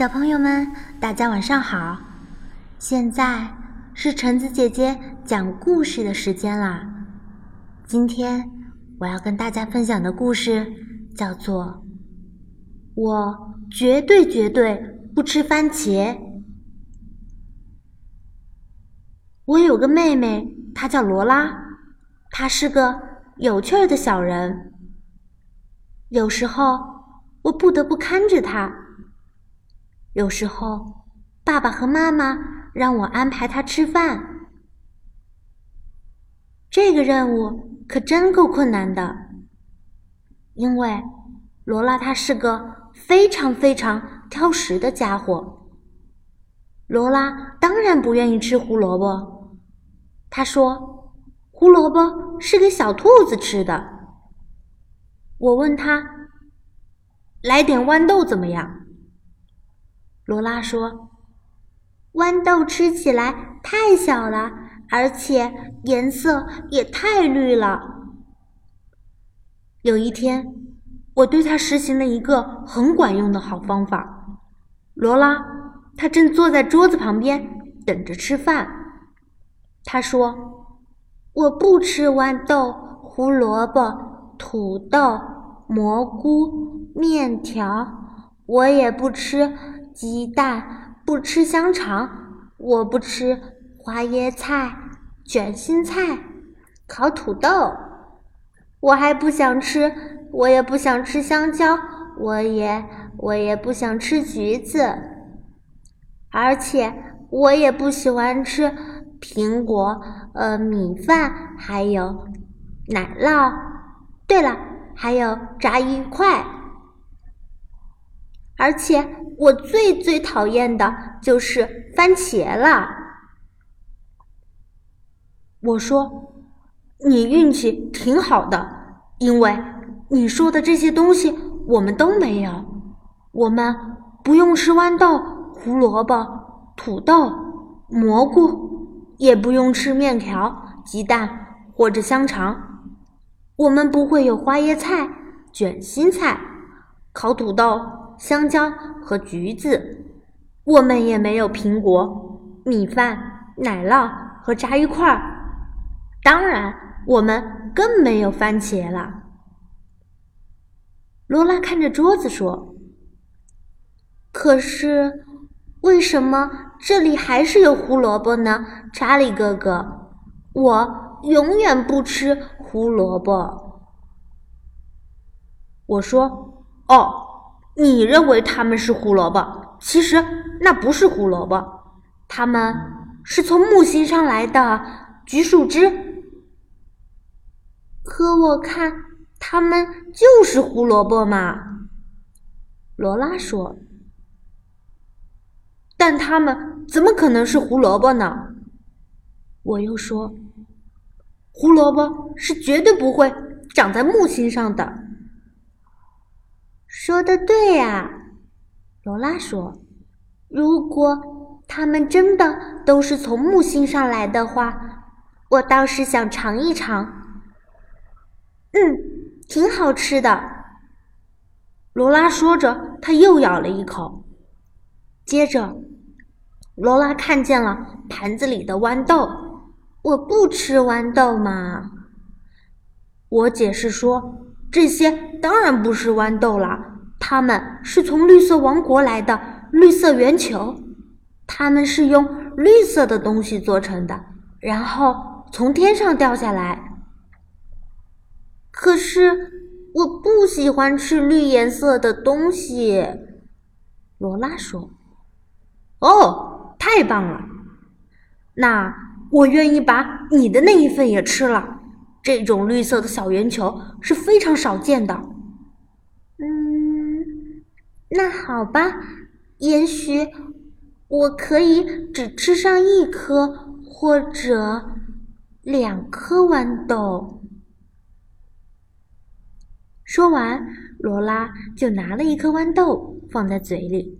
小朋友们，大家晚上好！现在是橙子姐姐讲故事的时间啦。今天我要跟大家分享的故事叫做《我绝对不吃番茄》。我有个妹妹，她叫罗拉，她是个有趣儿的小人。有时候我不得不看着她。有时候，爸爸和妈妈让我安排他吃饭，这个任务可真够困难的，因为罗拉她是个非常挑食的家伙。罗拉当然不愿意吃胡萝卜，她说胡萝卜是给小兔子吃的。我问她，来点豌豆怎么样？罗拉说，豌豆吃起来太小了，而且颜色也太绿了。有一天，我对她实行了一个很管用的好方法。罗拉，她正坐在桌子旁边等着吃饭。她说，我不吃豌豆、胡萝卜、土豆、蘑菇、面条，我也不吃鸡蛋，不吃香肠，我不吃花椰菜、卷心菜、烤土豆，我还不想吃，我也不想吃香蕉，我也不想吃橘子，而且我也不喜欢吃苹果、米饭，还有奶酪，对了，还有炸鱼块。而且我最讨厌的就是番茄了。我说，你运气挺好的，因为你说的这些东西我们都没有，我们不用吃豌豆、胡萝卜、土豆、蘑菇，也不用吃面条、鸡蛋或者香肠，我们不会有花椰菜、卷心菜、烤土豆、香蕉和橘子，我们也没有苹果、米饭、奶酪和炸鱼块，当然我们更没有番茄了。罗拉看着桌子说，可是为什么这里还是有胡萝卜呢？查理哥哥，我永远不吃胡萝卜。我说，哦，你认为它们是胡萝卜，其实那不是胡萝卜，它们是从木星上来的橘树枝。可我看它们就是胡萝卜嘛，罗拉说。但它们怎么可能是胡萝卜呢？我又说，胡萝卜是绝对不会长在木星上的。说得对呀，罗拉说，如果他们真的都是从木星上来的话，我倒是想尝一尝。挺好吃的。罗拉说着，她又咬了一口。接着，罗拉看见了盘子里的豌豆。我不吃豌豆嘛。我解释说，这些当然不是豌豆啦，它们是从绿色王国来的绿色圆球，它们是用绿色的东西做成的，然后从天上掉下来。可是我不喜欢吃绿颜色的东西，罗拉说。哦，太棒了，那我愿意把你的那一份也吃了。这种绿色的小圆球是非常少见的。那好吧，也许我可以只吃上一颗或者2颗豌豆。说完，罗拉就拿了一颗豌豆放在嘴里。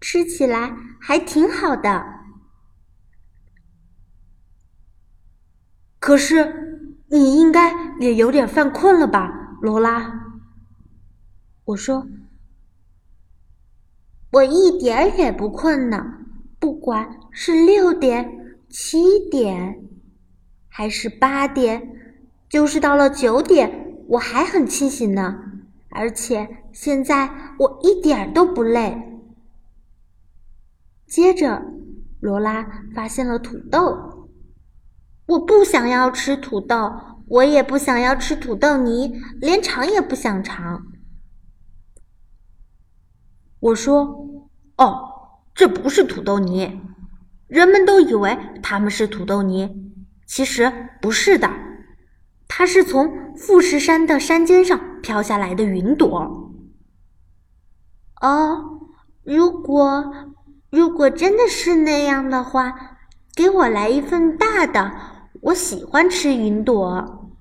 吃起来还挺好的。可是你应该也有点犯困了吧，罗拉？我说，我一点也不困呢，不管是6点、7点，还是8点，就是到了9点，我还很清醒呢，而且现在我一点都不累。接着，罗拉发现了土豆。我不想要吃土豆，我也不想要吃土豆泥，连尝也不想尝。我说，哦，这不是土豆泥，人们都以为它们是土豆泥，其实不是的，它是从富士山的山尖上飘下来的云朵。哦，如果真的是那样的话，给我来一份大的，我喜欢吃云朵。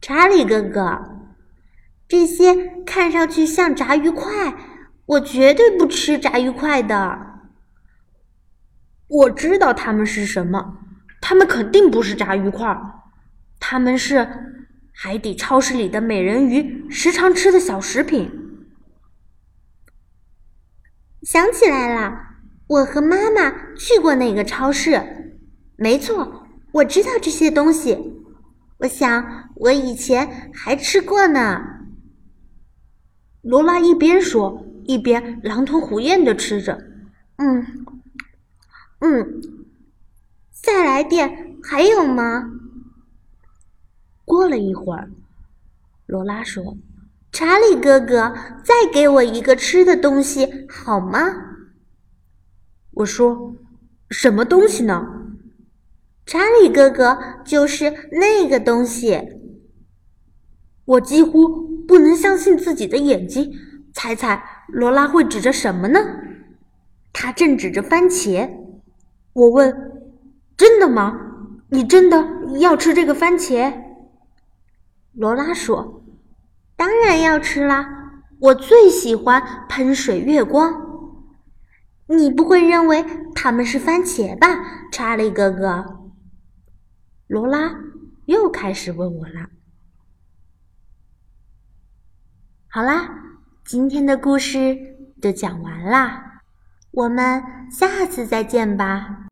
查理哥哥，这些看上去像炸鱼块，我绝对不吃炸鱼块的。我知道它们是什么，它们肯定不是炸鱼块，它们是海底超市里的美人鱼时常吃的小食品。想起来了，我和妈妈去过那个超市。没错，我知道这些东西，我想我以前还吃过呢。罗拉一边说，一边狼吞虎咽地吃着。再来点，还有吗？过了一会儿，罗拉说，查理哥哥，再给我一个吃的东西好吗？我说，什么东西呢？查理哥哥，就是那个东西。我几乎不能相信自己的眼睛，猜猜罗拉会指着什么呢？她正指着番茄。我问，真的吗？你真的要吃这个番茄？罗拉说，当然要吃啦，我最喜欢喷水月光。你不会认为它们是番茄吧，查理哥哥？罗拉又开始问我了。好啦，今天的故事就讲完啦，我们下次再见吧。